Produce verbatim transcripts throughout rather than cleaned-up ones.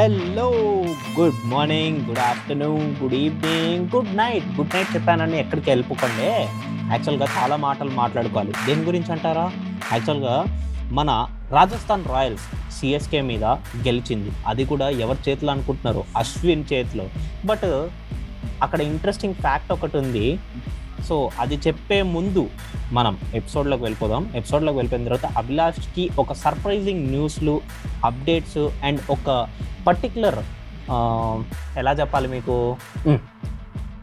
Hello, good morning, good afternoon, good evening, good night. Good night చెప్పానని ఎక్కడికి వెళ్ళిపోకండి. యాక్చువల్గా చాలా మాటలు మాట్లాడుకోవాలి. దేని గురించి అంటారా, యాక్చువల్గా మన రాజస్థాన్ రాయల్స్ సిఎస్కే మీద గెలిచింది. అది కూడా ఎవరి చేతిలో అనుకుంటున్నారు? అశ్విన్ చేతిలో. బట్ అక్కడ ఇంట్రెస్టింగ్ ఫ్యాక్ట్ ఒకటి ఉంది. సో అది చెప్పే ముందు మనం ఎపిసోడ్లోకి వెళ్ళిపోదాం. ఎపిసోడ్లోకి వెళ్ళిపోయిన తర్వాత అభిలాష్కి ఒక సర్ప్రైజింగ్ న్యూస్లు, అప్డేట్స్ అండ్ ఒక పర్టిక్యులర్ ఎలా చెప్పాలి మీకు,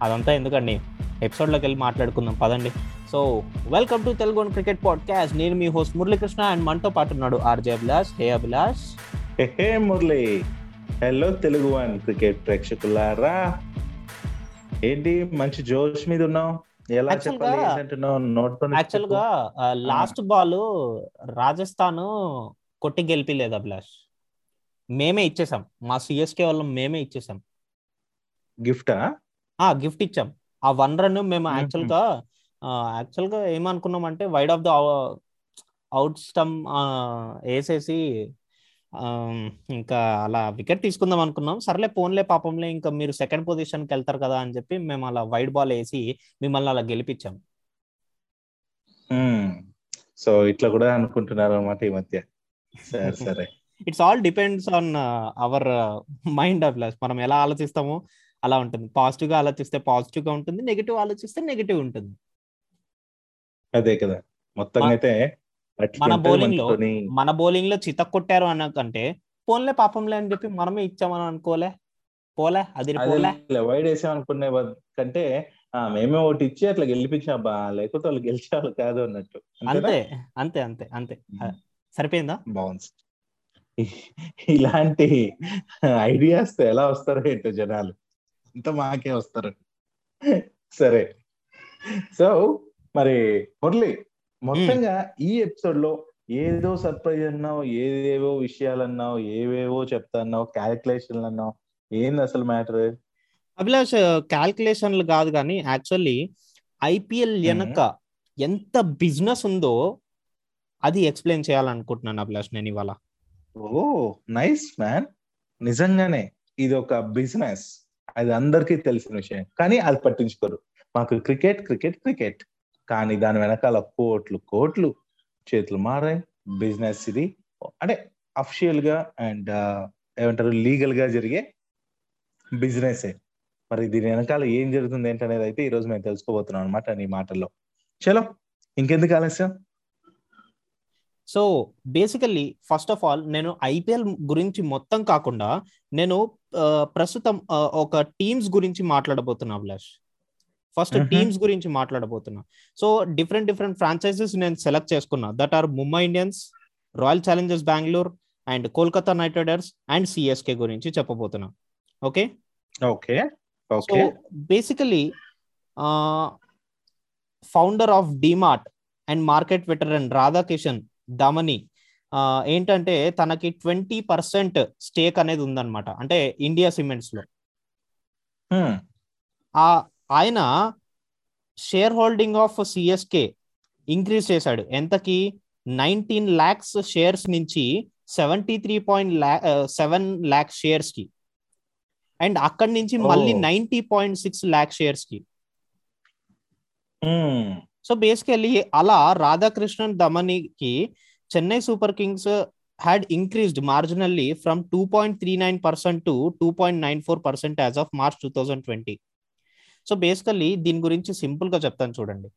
అదంతా ఎందుకండి, ఎపిసోడ్లోకి వెళ్ళి మాట్లాడుకుందాం పదండి. So welcome to Telugu cricket podcast. నేను మీ హోస్ట్ మురళీ కృష్ణ అండ్ మనతో పాటు ఉన్నాడు RJ Abhilash. Hey Abhilash. Hey Murali. Hello Telugu one cricket ప్రేక్షకులారా. ఏంటి మంచి జోష్ మీద ఉన్నావు? యాక్చువల్ గా లాస్ట్ బాల్ రాజస్థాన్ కొట్టి గెలిపిలేదు అభిలాష్, మేమే ఇచ్చేసాం. మా సిఎస్కే వాళ్ళం మేమే ఇచ్చేసాం. గిఫ్టా? గిఫ్ట్ ఇచ్చాం. ఆ వన్ రన్ మేము యాక్చువల్ గా యాక్చువల్ గా ఏమనుకున్నాం అంటే wide of the out stump వేసేసి ఇంకా అలా వికెట్ తీసుకుందాం అనుకున్నాం. సర్లే పోన్లే పాపంలే, ఇంకా మీరు సెకండ్ పొజిషన్కి వెళ్తారు కదా అని చెప్పి మేము అలా వైడ్ బాల్ వేసి మిమ్మల్ని అలా గెలిపించాం. సో ఇట్లా కూడా అనుకుంటున్నారు అన్నమాట ఈ మధ్య. సరే సరే, it's all depends on our mind of life. మనం ఎలా ఆలోచిస్తామో అలా ఉంటుంది. పాజిటివ్ గా ఆలోచిస్తే పాజిటివ్ గా ఉంటుంది, నెగిటివ్ ఆలోచిస్తే నెగిటివ్ ఉంటుంది. అదే కదా. మొత్తంగా అయితే మన బౌలింగ్ లో మన బౌలింగ్ లో చితక్ కొట్టారు అన్నకంటే పోన్లే పాపంలే అని చెప్పి మనమే ఇచ్చామని అనుకోలే, పోలే అదిరి పోలే, వైడ్ వేసాం అనుకునే కంటే మేమే ఒకటి ఇచ్చి అట్లా గెలిపించాబా, లేకపోతే వాళ్ళు గెలిచేవాళ్ళు కాదు అన్నట్టు. అంతే అంతే అంతే అంతే సరిపోయిందా? బాగుంది. ఇలాంటి ఐడియాస్ ఎలా వస్తారో ఏంటో జనాలు, అంత మాకే వస్తారు. సరే, సో మరి మురళి, మొత్తంగా ఈ ఎపిసోడ్ లో ఏదో సర్ప్రైజ్ అన్నావు, ఏదేవో విషయాలు అన్నావు, ఏవేవో చెప్తా అన్నావు, క్యాల్కులేషన్లు అన్నావు. ఏంది అసలు మ్యాటర్ అభిలాష్? క్యాల్కులేషన్లు కాదు కానీ యాక్చువల్లీ ఐపీఎల్ వెనక ఎంత బిజినెస్ ఉందో అది ఎక్స్ప్లెయిన్ చేయాలనుకుంటున్నాను అభిలాష్ నేను ఇవాళ. Oh nice man. నిజంగానే ఇది ఒక బిజినెస్, అది అందరికీ తెలిసిన విషయం, కానీ అది పట్టించుకోరు. మాకు క్రికెట్ క్రికెట్ క్రికెట్, కానీ దాని వెనకాల కోట్లు కోట్లు చేతులు మారాయి. బిజినెస్ ఇది, అంటే అఫిషియల్ గా అండ్ ఏమంటారు లీగల్ గా జరిగే బిజినెస్. మరి దీని వెనకాల ఏం జరుగుతుంది ఏంటనేది అయితే ఈ రోజు మేము తెలుసుకోబోతున్నాం అనమాట నీ మాటల్లో. చలో ఇంకెందుకు ఆలస్యం. So basically first of all నేను ఐపీఎల్ గురించి మొత్తం కాకుండా నేను ప్రస్తుతం ఒక టీమ్స్ గురించి మాట్లాడబోతున్నా అభిలాష్. ఫస్ట్ టీమ్స్ గురించి మాట్లాడబోతున్నా. సో డిఫరెంట్ డిఫరెంట్ ఫ్రాంచైజెస్ నేను సెలెక్ట్ చేసుకున్నా. That are Mumbai Indians, Royal Challengers Bengaluru and Kolkata Knight Riders and CSK గురించి చెప్పబోతున్నా. Okay okay okay. Basically founder of DMart and market veteran Radha Kishan Damani ఏంటంటే తనకి ట్వంటీ పర్సెంట్ స్టేక్ అనేది ఉందన్నమాట, అంటే ఇండియా సిమెంట్స్ లో. ఆ ఆయన share holding of CSK increase చేశాడు. ఎంతకి? నైన్టీన్ ల్యాక్స్ షేర్స్ నుంచి seventy three point seven lakh shares కి, అండ్ అక్కడి నుంచి మళ్ళీ ninety point six lakh shares కి. సో బేసికలీ అలా రాధాకృష్ణన్ దమనికి Chennai super Kings had increased marginally from two point three nine percent to two point nine four percent as of March two thousand twenty. So basically దీని గురించి simple గా చెప్తాను చూడండి.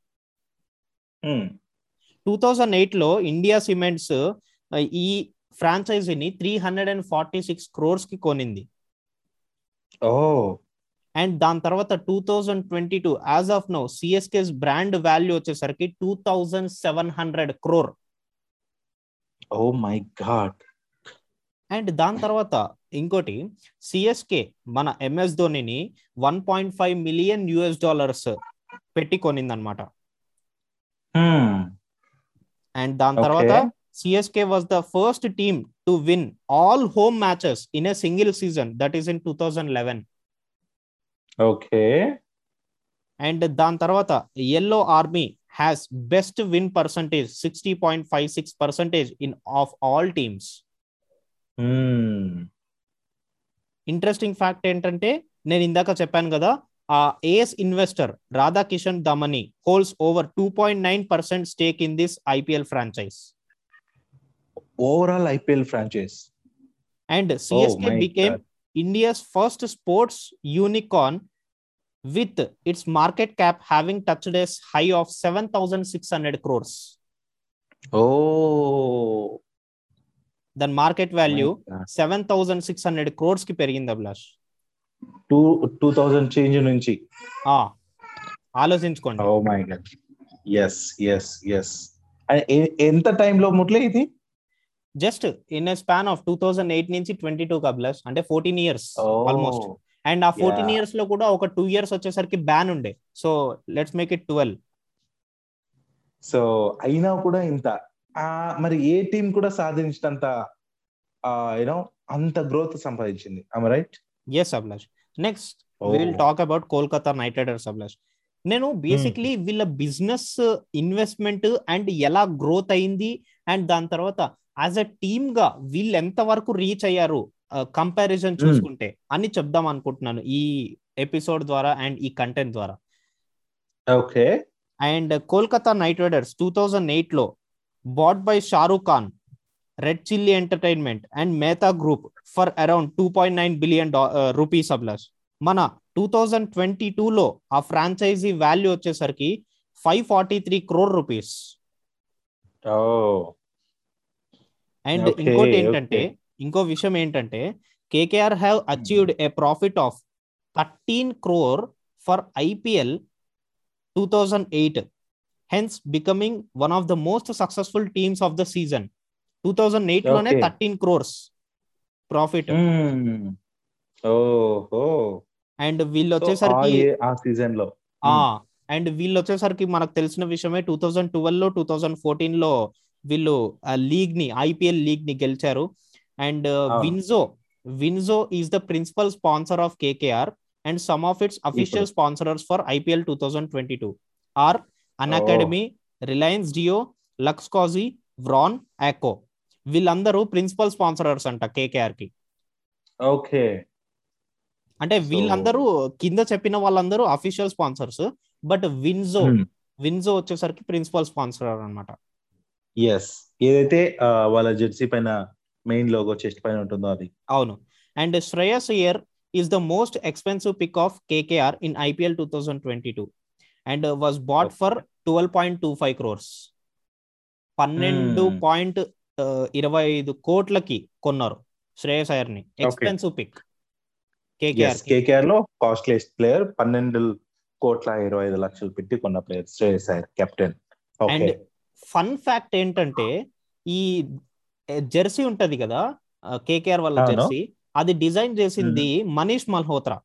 Two thousand eight లో India cements ఈ ఫ్రాంచైజీని three hundred and forty six crores కి కొనింది. అండ్ దాని తర్వాత two thousand twenty two as of now CSK brand value వచ్చేసరికి two thousand seven hundred crore. Oh my God. And దాని తర్వాత ఇంకోటి, సిఎస్కే మన ఎంఎస్ ధోనిని one point five million US dollars పెట్టి కొనిందనమాట. అండ్ దాని తర్వాత CSK was the first team to win all home matches in a single season, that is in two thousand eleven. Okay. And దాని తర్వాత yellow army has best win percentage sixty point five six percentage in of all teams. Interesting fact ఏంటంటే, నేను ఇందాక చెప్పాను కదా, ఆ AS investor Radha Kishan Damani holds over two point nine percent stake in this IPL franchise, overall IPL franchise. And CSK became India's first sports unicorn with its market cap having touched a high of seven thousand six hundred crores. Oh. The market value seven thousand six hundred crores ki perigindi Abhilash. two thousand change nunchi. Ah. ఆలోచించుకోండి. Oh my God. Yes, yes, yes. ఎంత time లో ముట్లే ఇది? Just in a span of two thousand eight నుంచి twenty-two ka Abhilash, అంటే fourteen years almost. And ఆ fourteen years లో కూడా ఒక టూ ఇయర్స్ వచ్చేసరికి బ్యాన్ ఉండే, so let's make it twelve. So అయినా కూడా ఇంత మరి ఏ టీం కూడా సాధించినంత యూనో అంత గ్రోత్ సంపాదించింది. I am right? yes Abhilash. Next we will talk about Kolkata Knight Riders Abhilash. నేను బేసిక్లీ వీళ్ళ బిజినెస్ ఇన్వెస్ట్మెంట్ అండ్ ఎలా గ్రోత్ అయింది అండ్ దాని తర్వాత యాజ్ అ టీమ్ గా వీళ్ళు ఎంత వరకు రీచ్ అయ్యారు కంపారిజన్ చూసుకుంటే అని చెప్దాం అనుకుంటున్నాను ఈ ఎపిసోడ్ ద్వారా అండ్ ఈ కంటెంట్ ద్వారా. Okay. And Kolkata Knight Riders two thousand eight లో bought by Shahrukh Khan, Red Chilli Entertainment and Mehta group for around two point nine billion rupees Abhilash. మన టూ థౌజండ్ ట్వంటీ టూ లో ఆ ఫ్రాంచైజీ వాల్యూ వచ్చేసరికి five forty three crore rupees. And ఇంకోటి ఏంటంటే, ఇంకో విషయం ఏంటంటే, KKR have achieved a profit of thirteen crore for IPL two thousand eight, hence becoming one of the most successful teams of the season. Two thousand eight లోనే thirteen crores profit. And వీళ్ళు వచ్చేసరికి ఆ season లో, అండ్ వీళ్ళు వచ్చేసరికి మనకు తెలిసిన విషయమే, టూ థౌజండ్ ట్వెల్వ్ లో టూ థౌజండ్ ఫోర్టీన్ లో వీళ్ళు లీగ్ ని ఐపీఎల్ లీగ్ ని గెలిచారు. And uh, oh. Winzo, Winzo is the principal sponsor of K K R and some of its official sponsors for I P L twenty twenty-two are Unacademy, oh. Reliance Jio, Luxe Candy, Wren Eco. Villandaru principal sponsors anta K K R ki. Okay. Ante villandaru kinda cheppina vallandaru official sponsors, but Winzo, hmm. Winzo ochesariki principal sponsor annamata. Yes. Edaithe వాళ్ళ jersey paina main logo chest పైన ఉంటుందో అది. అవును. And Shreyas Iyer is the most expensive pick of KKR in IPL two thousand twenty two and was bought for twelve point two five crores పన్నెండు point ఇరవై ఐదు కోట్లకి కొన్నారు శ్రేయస్ అయ్యర్ ని. ఎక్స్పెన్సివ్ పిక్ కేకేఆర్ లో కాస్ట్లీస్ట్ ప్లేయర్, పన్నెండు కోట్ల ఇరవై ఐదు లక్షలు పెట్టి కొన్న player Shreyas Iyer, captain. And fun fact ఏంటంటే, ఈ జెర్సీ ఉంటది కదా కేకేఆర్ వాళ్ళ జెర్సీ, అది డిజైన్ చేసింది Manish Malhotra,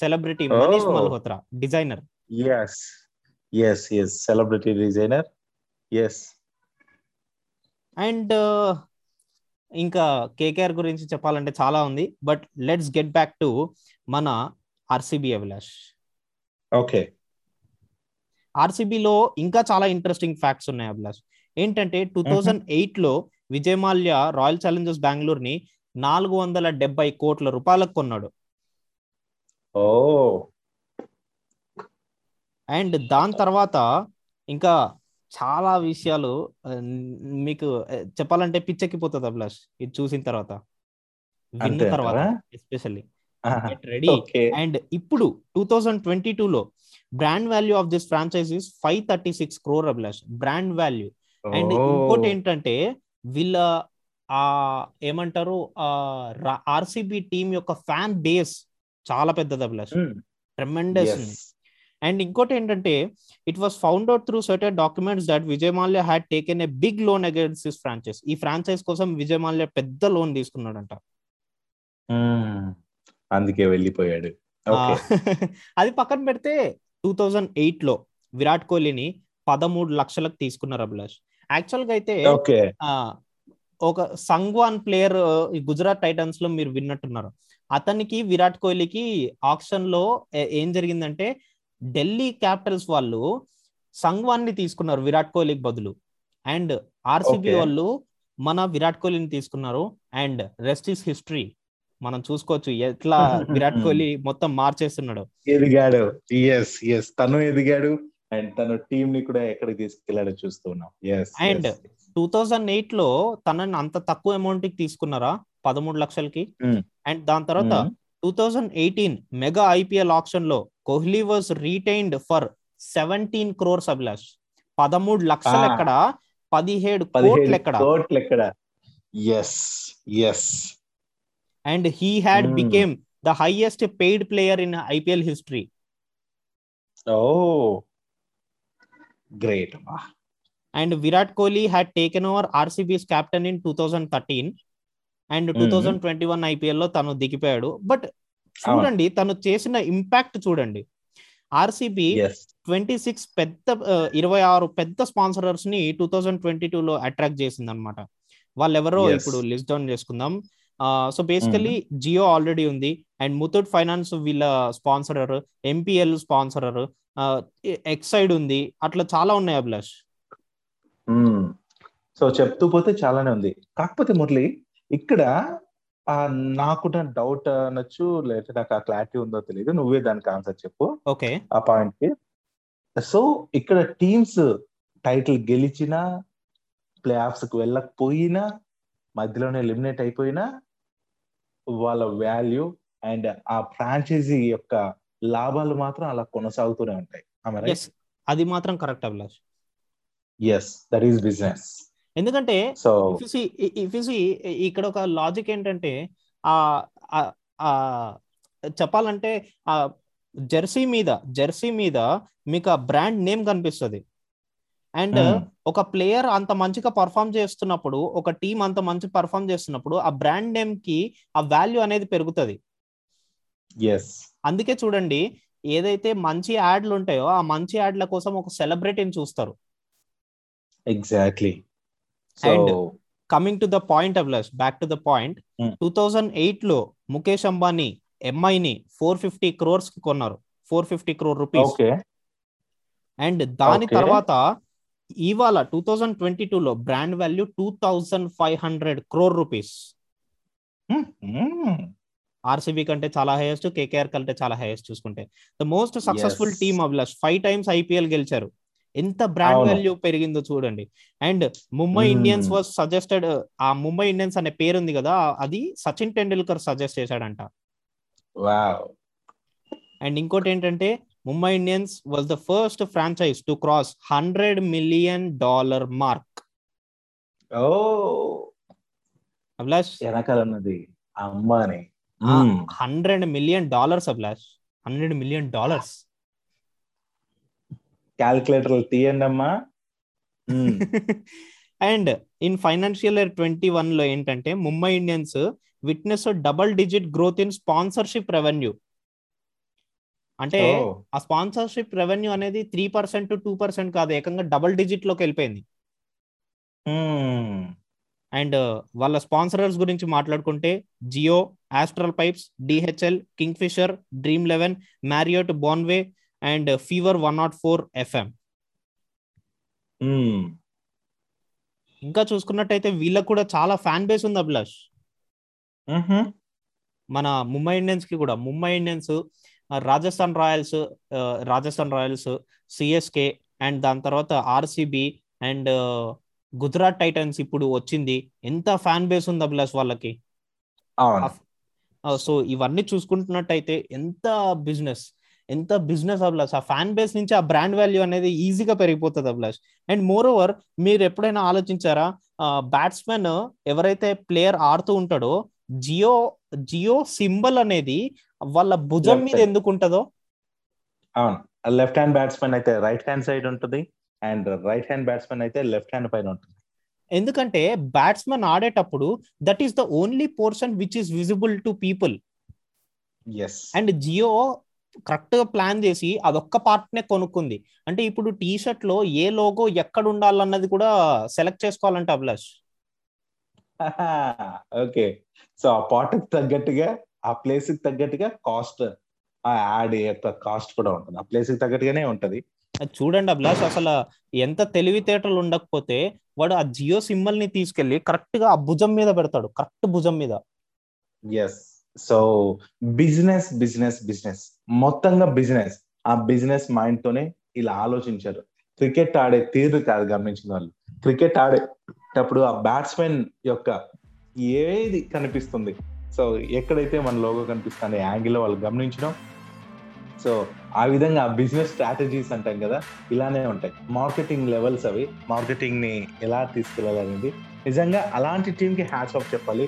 celebrity Manish Malhotra designer. yes yes yes celebrity designer. yes. And ఇంకా కేకేఆర్ గురించి చెప్పాలంటే చాలా ఉంది, but let's get back to మన ఆర్సీబీ అభిలాష్. ఓకే. ఆర్సీబీలో ఇంకా చాలా ఇంట్రెస్టింగ్ ఫ్యాక్ట్స్ ఉన్నాయి అభిలాష్. ఏంటంటే టూ థౌజండ్ ఎయిట్ లో విజయ్ మాల్యా రాయల్ ఛాలెంజర్స్ బెంగళూరు ని నాలుగు వందల డెబ్బై కోట్ల రూపాయలకు కొన్నాడు. అండ్ దాని తర్వాత ఇంకా చాలా విషయాలు మీకు చెప్పాలంటే పిచ్చెక్కిపోతుంది అభిలాష్ ఇది చూసిన తర్వాత, విన్న తర్వాత ఎస్పెషల్లీ. రెడీ? అండ్ ఇప్పుడు టూ థౌజండ్ ట్వంటీ టూ లో brand value of this franchises five thirty six crore Abhilash, brand value. And ఇంకోటి ఏంటంటే, వీళ్ళ ఆ ఏమంటారు ఆర్సీబీ టీమ్ యొక్క ఫ్యాన్ బేస్ చాలా పెద్దది అభిలాష్, ట్రెమెండస్. అండ్ ఇంకోటి ఏంటంటే, it was found out through certain documents that Vijay Mallya had taken a big loan against this franchise. ఈ ఫ్రాంచైజ్ కోసం విజయ్ మాల్యా పెద్ద లోన్ తీసుకున్నాడంట, అందుకే వెళ్ళిపోయాడు. అది పక్కన పెడితే టూ థౌజండ్ ఎయిట్ లో విరాట్ కోహ్లీని పదమూడు లక్షలకు తీసుకున్నారు అభిలాష్. యాక్చువల్ గా అయితే ఒక సంగ్వాన్ ప్లేయర్ గుజరాత్ టైటన్స్ లో మీరు విన్నట్టున్నారు, అతనికి విరాట్ కోహ్లీకి ఆక్షన్ లో ఏం జరిగిందంటే, ఢిల్లీ క్యాపిటల్స్ వాళ్ళు సంగ్వాన్ ని తీసుకున్నారు విరాట్ కోహ్లీకి బదులు, అండ్ ఆర్సీబీ వాళ్ళు మన విరాట్ కోహ్లీని తీసుకున్నారు. And rest is history. మనం చూసుకోవచ్చు ఎట్లా విరాట్ కోహ్లీ మొత్తం మార్చేస్తున్నాడు, ఎదిగాడు. ఎస్ ఎస్ తను ఎదిగాడు అండ్ తన టీమ్ ని కూడా ఎక్కడికి తీసుకెళ్లాడో చూస్తూ ఉన్నాం. అండ్ టూ థౌజండ్ ఎయిట్ లో తనని అంత తక్కువ అమౌంట్ కి తీసుకున్నారా పదమూడు లక్షలకి. అండ్ దాని తర్వాత two thousand eighteen mega IPL auction లో Kohli was retained for seventeen crores Abhilash. పదమూడు లక్షలు ఎక్కడ, పదిహేడు కోట్లు ఎక్కడ. Yes, yes. And he had mm. became the highest paid player in I P L history. Oh, great. And Virat Kohli had taken over R C B's captain in twenty thirteen. And two thousand twenty one IPL లో తను దిగిపోయాడు. But చూడండి తను చేసిన impact చూడండి. RCB twenty six పెద్ద ఇరవై ఆరు పెద్ద స్పాన్సరర్స్ ని టూ థౌజండ్ ట్వంటీ టూ లో అట్రాక్ట్ చేసింది అనమాట. వాళ్ళెవరో ఇప్పుడు లిస్ట్ డౌన్ చేసుకుందాం. సో బేసికలీ జియో ఆల్రెడీ ఉంది, అండ్ ముతూట్ ఫైనాన్స్ వీళ్ళ స్పాన్సరర్, ఎంపీఎల్ స్పాన్సరర్, ఎక్సైడ్ ఉంది, అట్లా చాలా ఉన్నాయి అభిలాష్. సో చెప్తూ పోతే చాలానే ఉంది. కాకపోతే మురళి ఇక్కడ నాకు డౌట్ అనొచ్చు, లేకపోతే నాకు ఆ క్లారిటీ ఉందో తెలియదు, నువ్వే దానికి ఆన్సర్ చెప్పు ఓకే ఆ పాయింట్ కి. సో ఇక్కడ టీమ్స్ టైటిల్ గెలిచినా, ప్లే ఆఫ్స్ కు వెళ్ళకపోయినా, మధ్యలోనే ఎలిమినేట్ అయిపోయినా వాళ్ళ వాల్యూ అండ్ ఆ ఫ్రాంచైజీ యొక్క లాభాలు మాత్రం అలా కొనసాగుతూనే ఉంటాయి. అది మాత్రం correct Abhilash. Yes that is business. ఎందుకంటే ఇక్కడ ఒక లాజిక్ ఏంటంటే ఆ చెప్పాలంటే ఆ జెర్సీ మీద జెర్సీ మీద మీకు ఆ బ్రాండ్ నేమ్ కనిపిస్తుంది. అండ్ ఒక ప్లేయర్ అంత మంచిగా పర్ఫామ్ చేస్తున్నప్పుడు, ఒక టీం అంత మంచి పర్ఫామ్ చేస్తున్నప్పుడు ఆ బ్రాండ్ నేమ్ కి ఆ వాల్యూ అనేది పెరుగుతుంది. అందుకే చూడండి ఏదైతే మంచి యాడ్లు ఉంటాయో ఆ మంచి యాడ్ల కోసం ఒక సెలబ్రిటీని చూస్తారు. Exactly. And coming to the point Abhilash, back to the point, two thousand eight లో ముఖేష్ అంబానీ ఎంఐని ఫోర్ ఫిఫ్టీ క్రోర్స్ కి కొన్నారు, four fifty crore rupees. And దాని తర్వాత ఇవాళ టూ థౌజండ్ ట్వంటీ టూ లో brand value two thousand five hundred crore rupees. RCB కంటే చాలా హైయెస్ట్, కేకేఆర్ కంటే చాలా హైయెస్ట్ చూసుకుంటే. The most successful team Abhilash, five times IPL గెలిచారు. ఎంత బ్రాండ్ వాల్యూ పెరిగిందో చూడండి. And Mumbai Indians was suggested, ఆ ముంబై ఇండియన్స్ అనే పేరు ఉంది కదా, అది సచిన్ టెండూల్కర్ సజెస్ట్ చేశాడంట. అండ్ ఇంకోటి ఏంటంటే Mumbai Indians was the first franchise to cross hundred million dollar mark. ఓ అభిలాష్ ఎనకాలన్నది అమ్మాని. Hundred million dollars Abhilash, hundred million dollars calculator తీయండి అమ్మా. And in financial year twenty one లో ఏంటంటే Mumbai Indians witness double digit growth in sponsorship revenue. అంటే ఆ sponsorship revenue అనేది త్రీ పర్సెంట్ టూ పర్సెంట్ కాదు, ఏకంగా డబల్ డిజిట్ లోకి వెళ్ళిపోయింది. అండ్ వాళ్ళ స్పాన్సరర్స్ గురించి మాట్లాడుకుంటే Jio, Astral pipes, DHL, Kingfisher, dream eleven, Marriott, Bonvoy and Fever one not four FM. ఇంకా చూసుకున్నట్టయితే వీళ్ళకి కూడా చాలా ఫ్యాన్ బేస్ ఉంది అభిలాష్, మన ముంబై ఇండియన్స్ కి కూడా. Mumbai Indians, Rajasthan Royals Rajasthan Royals CSK, and దాని తర్వాత ఆర్సీబీ అండ్ గుజరాత్ టైటన్స్ ఇప్పుడు వచ్చింది. ఎంత ఫ్యాన్ బేస్ ఉంది అభిలాష్ వాళ్ళకి. సో ఇవన్నీ చూసుకుంటున్నట్టయితే ఎంత బిజినెస్, ఎంత బిజినెస్ అభిలాష్. ఆ ఫ్యాన్ బేస్ నుంచి ఆ బ్రాండ్ వాల్యూ అనేది ఈజీగా పెరిగిపోతుంది అభిలాష్. అండ్ మోర్ ఓవర్ మీరు ఎప్పుడైనా ఆలోచించారా, బ్యాట్స్మెన్ ఎవరైతే ప్లేయర్ ఆడుతూ ఉంటాడో జియో జియో సింబల్ అనేది వాళ్ళ భుజం మీద ఎందుకు ఉంటుందో? అవును, లెఫ్ట్ హ్యాండ్ బ్యాట్స్మెన్ అయితే రైట్ హ్యాండ్ సైడ్ ఉంటుంది, అండ్ రైట్ హ్యాండ్ బ్యాట్స్మెన్ అయితే లెఫ్ట్ హ్యాండ్ పైన ఉంటుంది. ఎందుకంటే బ్యాట్స్మెన్ ఆడేటప్పుడు that is the only portion which is visible to people. And Jio correct గా ప్లాన్ చేసి అదొక్క పార్ట్ నే కొనుక్కుంది. అంటే ఇప్పుడు టీ షర్ట్ లో ఏ లోగో ఎక్కడ ఉండాలన్నది కూడా సెలెక్ట్ చేసుకోవాలంట అభిలాష్. ఓకే, సో ఆ పార్ట్ కి తగ్గట్టుగా, ఆ ప్లేస్ కి తగ్గట్టుగా కాస్ట్, ఆ యాడ్ యొక్క కాస్ట్ కూడా ఉంటుంది, ఆ ప్లేస్ కి తగ్గట్టుగానే ఉంటది. చూడండి అభిలాష్, అసలు ఎంత తెలివితేటలు ఉండకపోతే వాడు ఆ జియో సింబల్ ని తీసుకెళ్లి కరెక్ట్ గా ఆ భుజం మీద పెడతాడు, కరెక్ట్ భుజం మీద. Yes so business business business మొత్తంగా బిజినెస్, ఆ బిజినెస్ మైండ్ తోనే ఇలా ఆలోచించారు. క్రికెట్ ఆడే తీరు కాదు గమనించిన వాళ్ళు. క్రికెట్ ఆడేటప్పుడు ఆ బ్యాట్స్మెన్ యొక్క ఏది కనిపిస్తుంది, సో ఎక్కడైతే మన లోగో కనిపిస్తుంది యాంగిల్లో వాళ్ళు గమనించడం. సో ఆ విధంగా బిజినెస్ స్ట్రాటజీస్ అంటాం కదా, ఇలానే ఉంటాయి మార్కెటింగ్ లెవెల్స్. అవి మార్కెటింగ్ని ఎలా తీసుకెళ్ళాలనేది నిజంగా అలాంటి టీంకి హ్యాట్స్ ఆఫ్ చెప్పాలి.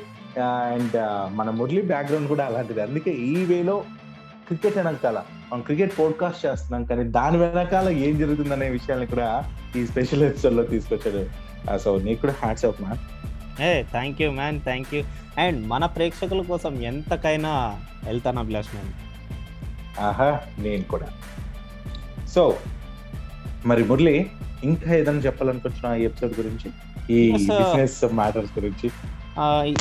అండ్ మన మురళి బ్యాక్గ్రౌండ్ కూడా అలాంటిది. అందుకే ఈ వేలో క్రికెట్ వెనకాల మనం క్రికెట్ పోడ్కాస్ట్ చేస్తున్నాం, కానీ దాని వెనకాల ఏం జరుగుతుందనే విషయాన్ని కూడా ఈ స్పెషల్ ఎపిసోడ్లో తీసుకొచ్చాడు. సో నీకు కూడా హ్యాట్స్ ఆఫ్ మ్యాన్. ఏ thank you man, thank you. And మన ప్రేక్షకుల కోసం ఎంతకైనా వెళ్తాను అభిలాష్ మ్యాన్. ఆహా నేను కూడా. సో మరి మురళి ఇంకా ఏదైనా చెప్పాలనుకుంటున్నా ఈ ఎపిసోడ్ గురించి, ఈ బిజినెస్ మ్యాటర్స్ గురించి?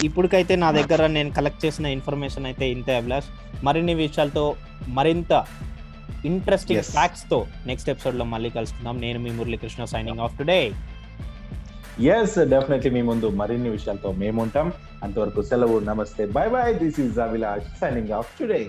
ఇప్పటికైతే నా దగ్గర నేను కలెక్ట్ చేసిన ఇన్ఫర్మేషన్ అయితే ఇంతే అభిలాష్. మరిన్ని విషయాలతో మరింత ఇంట్రెస్టింగ్ ఫ్యాక్ట్స్తో నెక్స్ట్ ఎపిసోడ్లో మళ్ళీ కలుసుకుందాం. నేను మీ Murali Krishna signing off today. Yes definitely మీ ముందు మరిన్ని విషయాలతో మేము ఉంటాం. అంతవరకు సెలవు, నమస్తే, bye bye. This is Abhilash signing off today.